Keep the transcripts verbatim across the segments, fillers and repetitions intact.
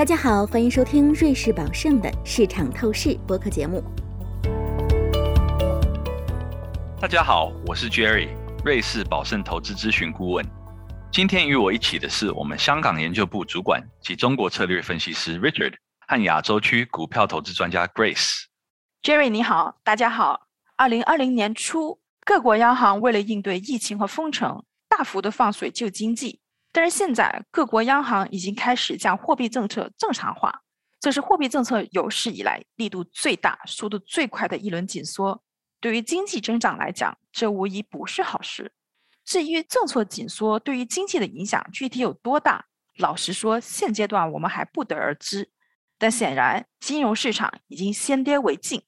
大家好，欢迎收听瑞士宝盛的市场透视播客节目。大家好，我是 Jerry， 瑞士宝盛投资咨询顾问。今天与我一起的是我们香港研究部主管及中国策略分析师 Richard 和亚洲区股票投资专家 Grace。 Jerry 你好，大家好。二零二零年初，各国央行为了应对疫情和封城，大幅的放水救经济，但是现在各国央行已经开始将货币政策正常化，这是货币政策有史以来力度最大、速度最快的一轮紧缩。对于经济增长来讲，这无疑不是好事。至于政策紧缩对于经济的影响具体有多大，老实说，现阶段我们还不得而知。但显然，金融市场已经先跌为敬。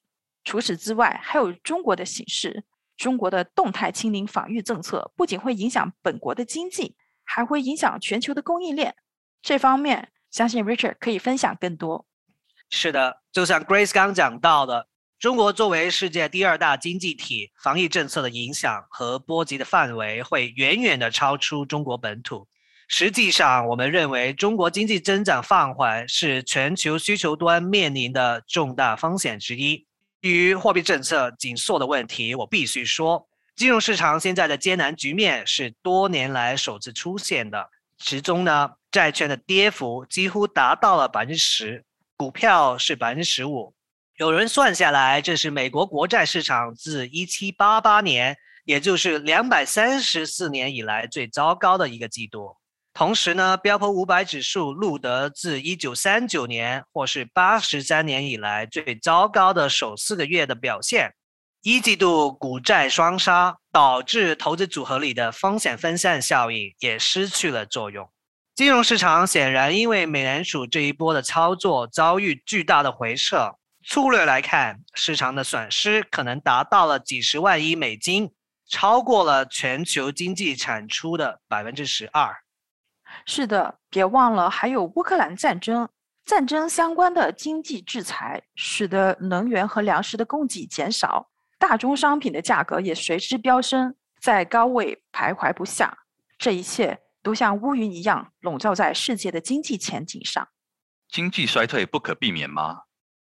除此之外，还有中国的形势。中国的动态清零防御政策不仅会影响本国的经济，还会影响全球的供应链。这方面相信 Richard 可以分享更多。是的，就像 Grace 刚讲到的，中国作为世界第二大经济体，防疫政策的影响和波及的范围会远远的超出中国本土。实际上，我们认为中国经济增长放缓是全球需求端面临的重大风险之一。对于货币政策紧缩的问题，我必须说，金融市场现在的艰难局面是多年来首次出现的。其中呢，债券的跌幅几乎达到了 百分之十， 股票是 百分之十五。 有人算下来，这是美国国债市场自一七八八年，也就是两百三十四年以来最糟糕的一个季度。同时呢，标普五百指数录得自一九三九年或是八十三年以来最糟糕的首四个月的表现。一季度股债双杀导致投资组合里的风险分散效应也失去了作用。金融市场显然因为美联储这一波的操作遭遇巨大的回撤，粗略来看，市场的损失可能达到了几十万亿美金，超过了全球经济产出的 百分之十二。 是的，别忘了还有乌克兰战争。战争相关的经济制裁使得能源和粮食的供给减少，大宗商品的价格也随之飙升，在高位徘徊不下。这一切都像乌云一样笼罩在世界的经济前景上。经济衰退不可避免吗？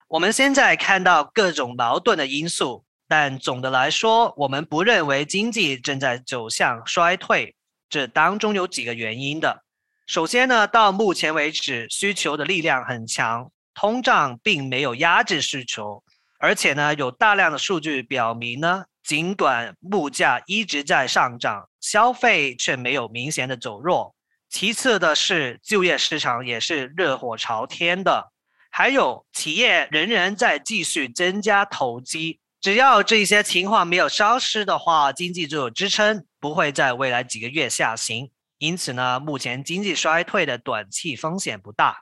我们现在看到各种矛盾的因素，但总的来说，我们不认为经济正在走向衰退。这当中有几个原因的。首先呢，到目前为止，需求的力量很强，通胀并没有压制需求。而且呢，有大量的数据表明呢，尽管物价一直在上涨，消费却没有明显的走弱。其次的是，就业市场也是热火朝天的，还有企业仍然在继续增加投机。只要这些情况没有消失的话，经济就有支撑，不会在未来几个月下行。因此呢，目前经济衰退的短期风险不大。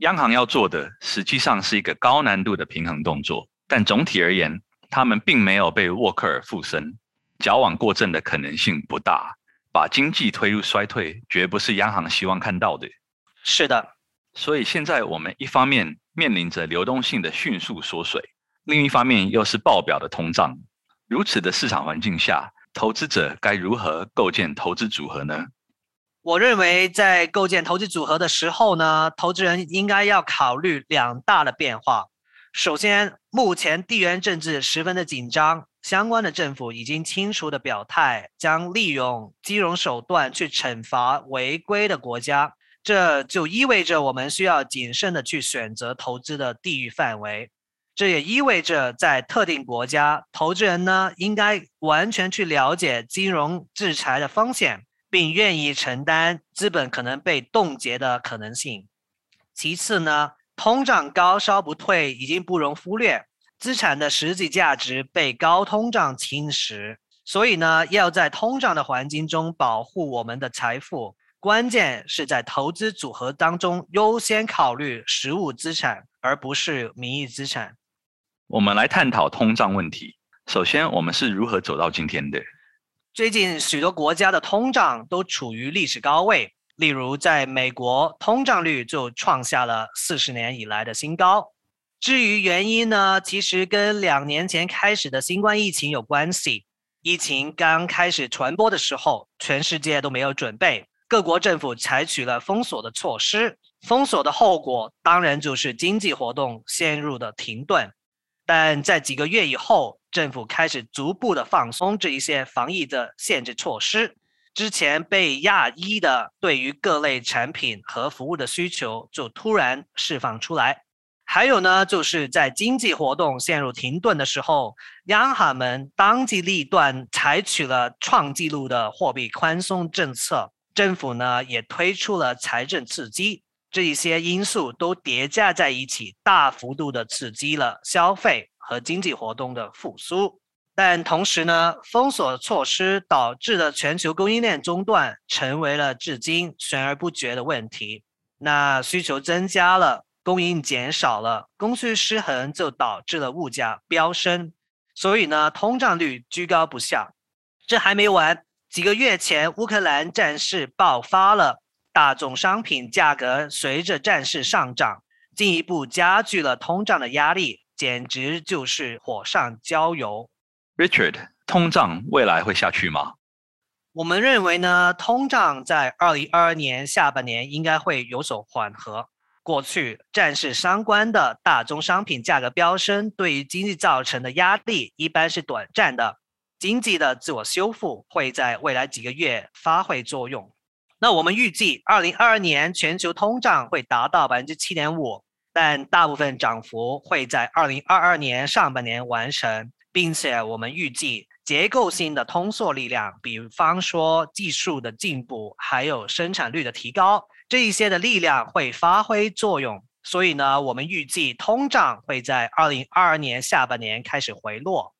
央行要做的实际上是一个高难度的平衡动作。但总体而言，他们并没有被沃克尔附身，矫枉过正的可能性不大。把经济推入衰退，绝不是央行希望看到的。是的，所以现在我们一方面面临着流动性的迅速缩水，另一方面又是爆表的通胀。如此的市场环境下，投资者该如何构建投资组合呢？我认为在构建投资组合的时候呢，投资人应该要考虑两大的变化。首先，目前地缘政治十分的紧张，相关的政府已经清楚的表态，将利用金融手段去惩罚违规的国家。这就意味着我们需要谨慎的去选择投资的地域范围。这也意味着在特定国家，投资人呢应该完全去了解金融制裁的风险，并愿意承担资本可能被冻结的可能性。其次呢，通胀高烧不退已经不容忽略，资产的实际价值被高通胀侵蚀，所以呢，要在通胀的环境中保护我们的财富，关键是在投资组合当中优先考虑实物资产，而不是名义资产。我们来探讨通胀问题。首先，我们是如何走到今天的？最近许多国家的通胀都处于历史高位。例如在美国，通胀率就创下了四十年以来的新高。至于原因呢，其实跟两年前开始的新冠疫情有关系。疫情刚开始传播的时候，全世界都没有准备，各国政府采取了封锁的措施，封锁的后果当然就是经济活动陷入的停顿，但在几个月以后，政府开始逐步的放松这一些防疫的限制措施，之前被压抑的对于各类产品和服务的需求就突然释放出来。还有呢，就是在经济活动陷入停顿的时候，央行们当机立断采取了创纪录的货币宽松政策，政府呢也推出了财政刺激，这一些因素都叠加在一起，大幅度的刺激了消费和经济活动的复苏。但同时呢，封锁措施导致的全球供应链中断成为了至今悬而不决的问题。那需求增加了，供应减少了，供需失衡就导致了物价飙升，所以呢，通胀率居高不下。这还没完，几个月前乌克兰战事爆发了，大宗商品价格随着战事上涨，进一步加剧了通胀的压力，简直就是火上浇油。 Richard， 通胀未来会下去吗？我们认为呢，通胀在二零二二年下半年应该会有所缓和。过去战事相关的大宗商品价格飙升对于经济造成的压力一般是短暂的，经济的自我修复会在未来几个月发挥作用。那我们预计二零二二年全球通胀会达到 百分之七点五， 但大部分涨幅会在二零二二年上半年完成，并且我们预计结构性的通缩力量，比方说技术的进步还有生产率的提高，这一些的力量会发挥作用，所以呢，我们预计通胀会在二零二二年下半年开始回落。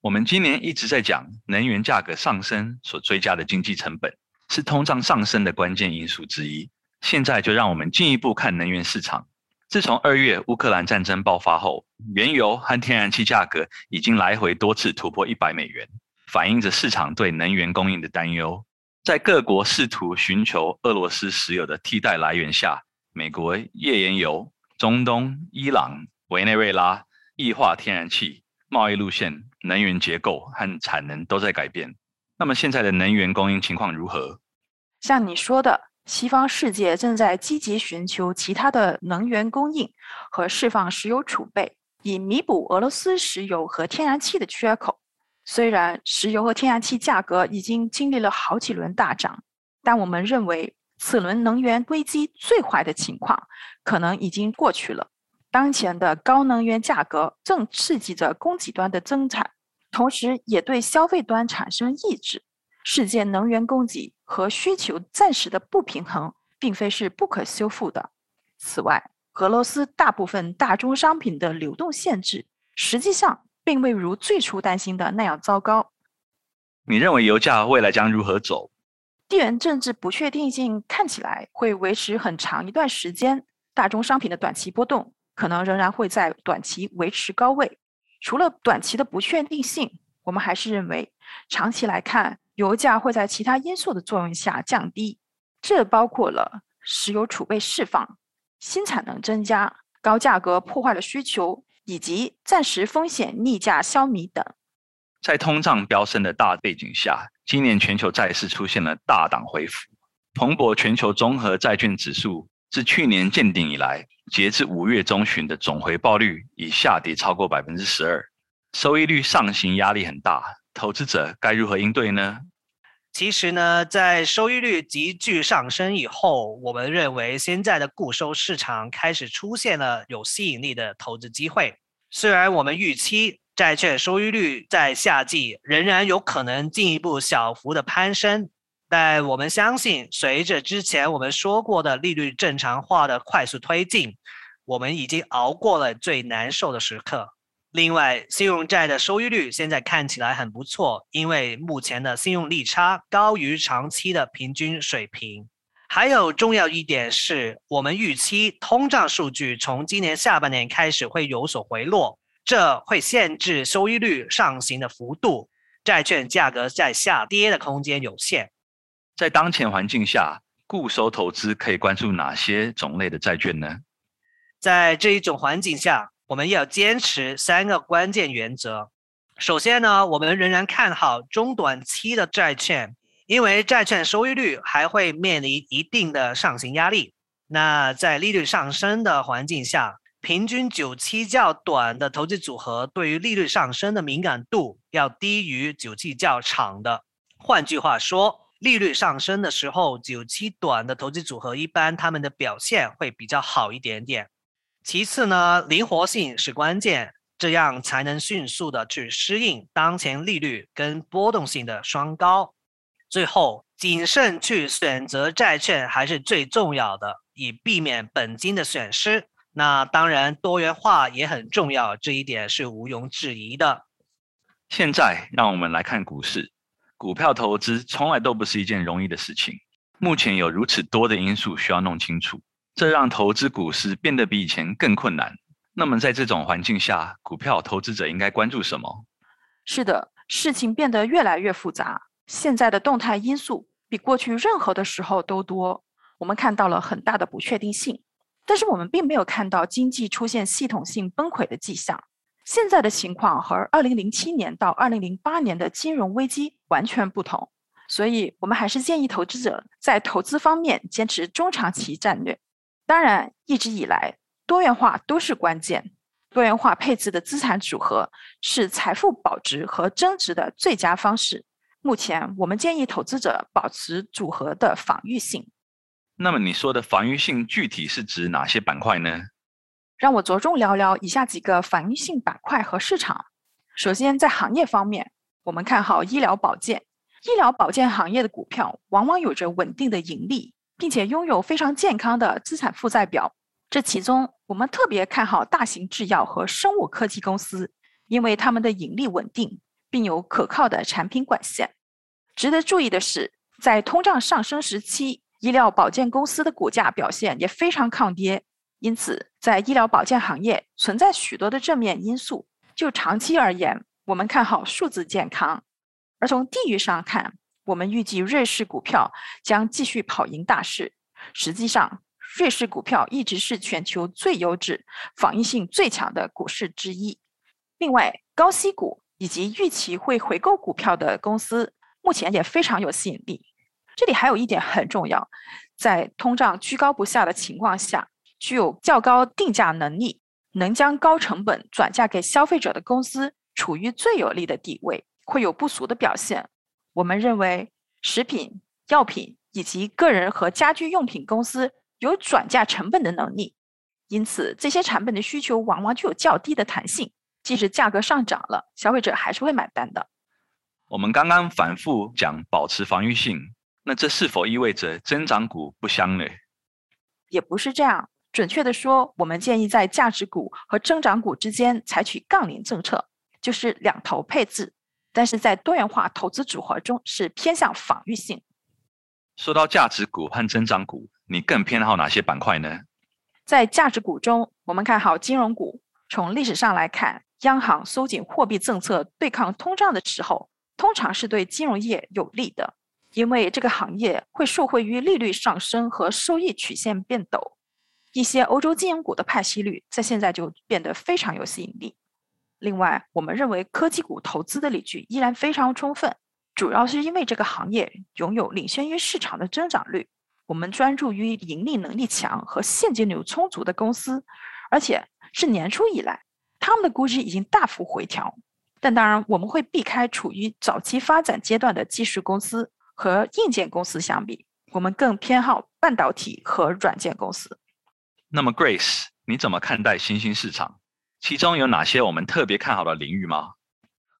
我们今年一直在讲能源价格上升所追加的经济成本是通胀上升的关键因素之一，现在就让我们进一步看能源市场。自从二月乌克兰战争爆发后，原油和天然气价格已经来回多次突破一百美元，反映着市场对能源供应的担忧。在各国试图寻求俄罗斯石油的替代来源下，美国页岩油、中东、伊朗、委内瑞拉、液化天然气、贸易路线、能源结构和产能都在改变。那么现在的能源供应情况如何？像你说的，西方世界正在积极寻求其他的能源供应和释放石油储备，以弥补俄罗斯石油和天然气的缺口。虽然石油和天然气价格已经经历了好几轮大涨，但我们认为此轮能源危机最坏的情况可能已经过去了。当前的高能源价格正刺激着供给端的增产，同时也对消费端产生抑制。世界能源供给和需求暂时的不平衡并非是不可修复的。此外，俄罗斯大部分大宗商品的流动限制实际上并未如最初担心的那样糟糕。你认为油价未来将如何走？地缘政治不确定性看起来会维持很长一段时间，大宗商品的短期波动可能仍然会在短期维持高位。除了短期的不确定性，我们还是认为长期来看，油价会在其他因素的作用下降低，这包括了石油储备释放、新产能增加、高价格破坏了需求，以及暂时风险逆价消弭等。在通胀飙升的大背景下，今年全球债市出现了大档回复。彭博全球综合债券指数自去年见顶以来，截至五月中旬的总回报率已下跌超过 百分之十二， 收益率上行压力很大，投资者该如何应对呢？其实呢，在收益率急剧上升以后，我们认为现在的固收市场开始出现了有吸引力的投资机会。虽然我们预期债券收益率在夏季仍然有可能进一步小幅的攀升，但我们相信随着之前我们说过的利率正常化的快速推进，我们已经熬过了最难受的时刻。另外，信用债的收益率现在看起来很不错，因为目前的信用利差高于长期的平均水平。还有重要一点是，我们预期通胀数据从今年下半年开始会有所回落，这会限制收益率上行的幅度，债券价格在下跌的空间有限。在当前环境下，固收投资可以关注哪些种类的债券呢？在这一种环境下，我们要坚持三个关键原则。首先呢，我们仍然看好中短期的债券，因为债券收益率还会面临一定的上行压力。那在利率上升的环境下，平均久期较短的投资组合对于利率上升的敏感度要低于久期较长的。换句话说，利率上升的时候，久期短的投资组合一般他们的表现会比较好一点点。其次呢，灵活性是关键，这样才能迅速的去适应当前利率跟波动性的双高。最后，谨慎去选择债券还是最重要的，以避免本金的损失。那当然多元化也很重要，这一点是毋庸置疑的。现在让我们来看股市。股票投资从来都不是一件容易的事情，目前有如此多的因素需要弄清楚，这让投资股市变得比以前更困难。那么在这种环境下，股票投资者应该关注什么？是的，事情变得越来越复杂，现在的动态因素比过去任何的时候都多，我们看到了很大的不确定性，但是我们并没有看到经济出现系统性崩溃的迹象。现在的情况和二零零七年到二零零八年的金融危机完全不同，所以我们还是建议投资者在投资方面坚持中长期战略。当然，一直以来，多元化都是关键，多元化配置的资产组合是财富保值和增值的最佳方式。目前，我们建议投资者保持组合的防御性。那么你说的防御性具体是指哪些板块呢？让我着重聊聊以下几个防御性板块和市场。首先，在行业方面，我们看好医疗保健。医疗保健行业的股票往往有着稳定的盈利，并且拥有非常健康的资产负债表。这其中，我们特别看好大型制药和生物科技公司，因为他们的盈利稳定，并有可靠的产品管线。值得注意的是，在通胀上升时期，医疗保健公司的股价表现也非常抗跌。因此，在医疗保健行业存在许多的正面因素。就长期而言，我们看好数字健康。而从地域上看，我们预计瑞士股票将继续跑赢大市。实际上，瑞士股票一直是全球最优质、防御性最强的股市之一。另外，高息股以及预期会回购股票的公司，目前也非常有吸引力。这里还有一点很重要，在通胀居高不下的情况下，具有较高定价能力，能将高成本转嫁给消费者的公司处于最有利的地位，会有不俗的表现。我们认为食品、药品以及个人和家居用品公司有转嫁成本的能力，因此这些产品的需求往往具有较低的弹性，即使价格上涨了，消费者还是会买单的。我们刚刚反复讲保持防御性，那这是否意味着增长股不香呢？也不是这样，准确的说，我们建议在价值股和增长股之间采取杠铃政策，就是两头配置，但是在多元化投资组合中是偏向防御性。说到价值股和增长股，你更偏好哪些板块呢？在价值股中，我们看好金融股。从历史上来看，央行收紧货币政策对抗通胀的时候，通常是对金融业有利的，因为这个行业会受惠于利率上升和收益曲线变陡。一些欧洲金融股的派息率在现在就变得非常有吸引力。另外，我们认为科技股投资的理据依然非常充分，主要是因为这个行业拥有领先于市场的增长率。我们专注于盈利能力强和现金流充足的公司，而且是年初以来，他们的估值已经大幅回调。但当然，我们会避开处于早期发展阶段的技术公司和硬件公司相比，我们更偏好半导体和软件公司。那么 Grace， 你怎么看待新兴市场？其中有哪些我们特别看好的领域吗？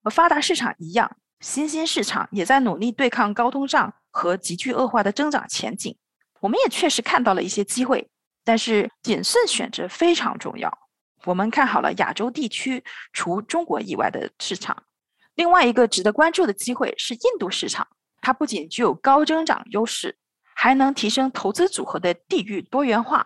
和发达市场一样，新兴市场也在努力对抗高通胀和急剧恶化的增长前景。我们也确实看到了一些机会，但是谨慎选择非常重要。我们看好了亚洲地区除中国以外的市场。另外一个值得关注的机会是印度市场，它不仅具有高增长优势，还能提升投资组合的地域多元化。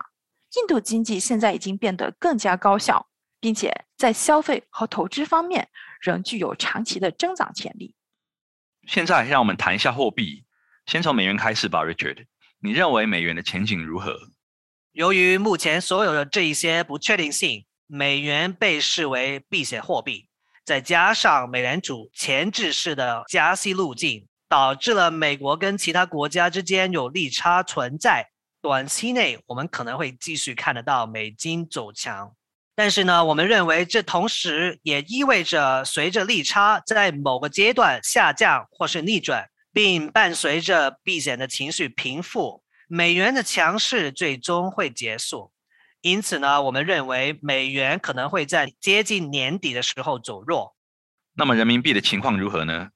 印度经济现在已经变得更加高效，并且在消费和投资方面仍具有长期的增长潜力。现在让我们谈一下货币，先从美元开始吧 Richard，你认为美元的前景如何？由于目前所有的这一些不确定性，美元被视为避险货币，再加上美联储前置式的加息路径，导致了美国跟其他国家之间有利差存在，短期内我们可能会继续看得到美金走强，但是呢，我们认为这同时也意味着随着利差在某个阶段下降或是逆转，并伴随着避险的情绪平复，美元的强势最终会结束。因此呢，我们认为美元可能会在接近年底的时候走弱。那么人民币的情况如何呢？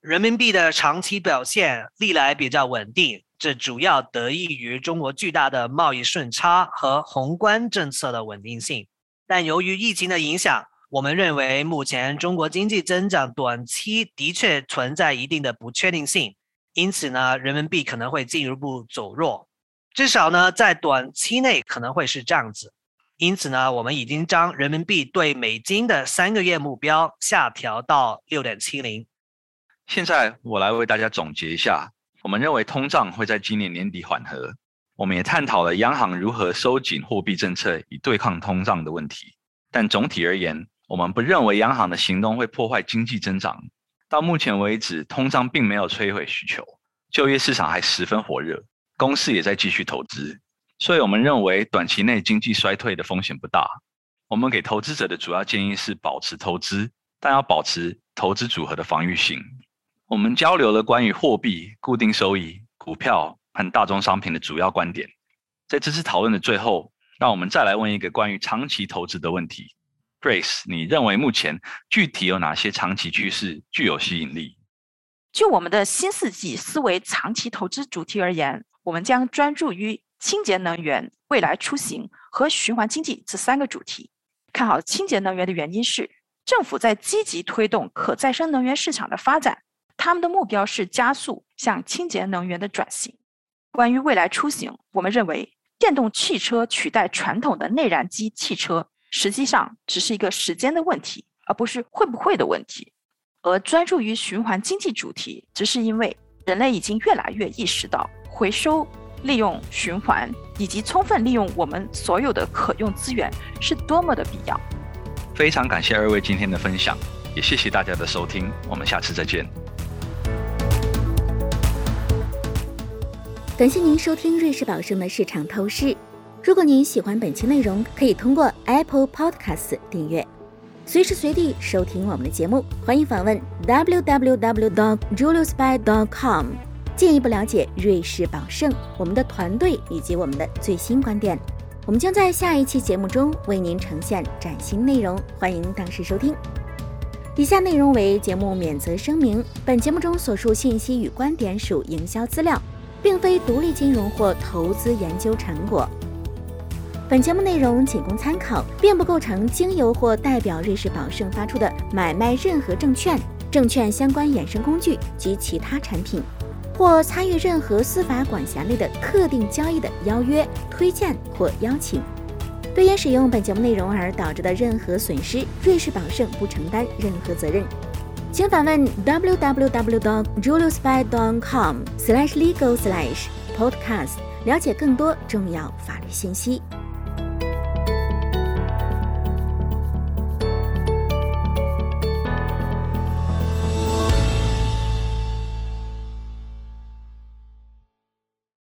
人民币的长期表现历来比较稳定，这主要得益于中国巨大的贸易顺差和宏观政策的稳定性。但由于疫情的影响，我们认为目前中国经济增长短期的确存在一定的不确定性，因此呢，人民币可能会进一步走弱。至少呢，在短期内可能会是这样子。因此呢，我们已经将人民币对美金的三个月目标下调到 六点七零。现在我来为大家总结一下，我们认为通胀会在今年年底缓和。我们也探讨了央行如何收紧货币政策以对抗通胀的问题，但总体而言，我们不认为央行的行动会破坏经济增长。到目前为止，通胀并没有摧毁需求，就业市场还十分火热，公司也在继续投资，所以我们认为短期内经济衰退的风险不大。我们给投资者的主要建议是保持投资，但要保持投资组合的防御性。我们交流了关于货币、固定收益、股票和大宗商品的主要观点。在这次讨论的最后，让我们再来问一个关于长期投资的问题。 Grace， 你认为目前具体有哪些长期趋势具有吸引力？就我们的新世纪思维长期投资主题而言，我们将专注于清洁能源、未来出行和循环经济这三个主题。看好清洁能源的原因是，政府在积极推动可再生能源市场的发展，他们的目标是加速向清洁能源的转型。关于未来出行，我们认为电动汽车取代传统的内燃机汽车，实际上只是一个时间的问题，而不是会不会的问题。而专注于循环经济主题，只是因为人类已经越来越意识到回收、利用、循环以及充分利用我们所有的可用资源是多么的必要。非常感谢二位今天的分享，也谢谢大家的收听，我们下次再见。感谢您收听瑞士宝盛的市场透视。如果您喜欢本期内容，可以通过 Apple Podcast 订阅，随时随地收听我们的节目。欢迎访问 double u double u double u dot julius py dot com 进一步了解瑞士宝盛、我们的团队以及我们的最新观点。我们将在下一期节目中为您呈现崭新内容，欢迎当时收听。以下内容为节目免责声明，本节目中所述信息与观点属营销资料，并非独立金融或投资研究成果。本节目内容仅供参考，并不构成经由或代表瑞士宝盛发出的买卖任何证券、证券相关衍生工具及其他产品，或参与任何司法管辖内的特定交易的邀约、推荐或邀请。对因使用本节目内容而导致的任何损失，瑞士宝盛不承担任何责任。请访问 double u double u double u dot julius py dot com slash legal slash podcast 了解更多重要法律信息。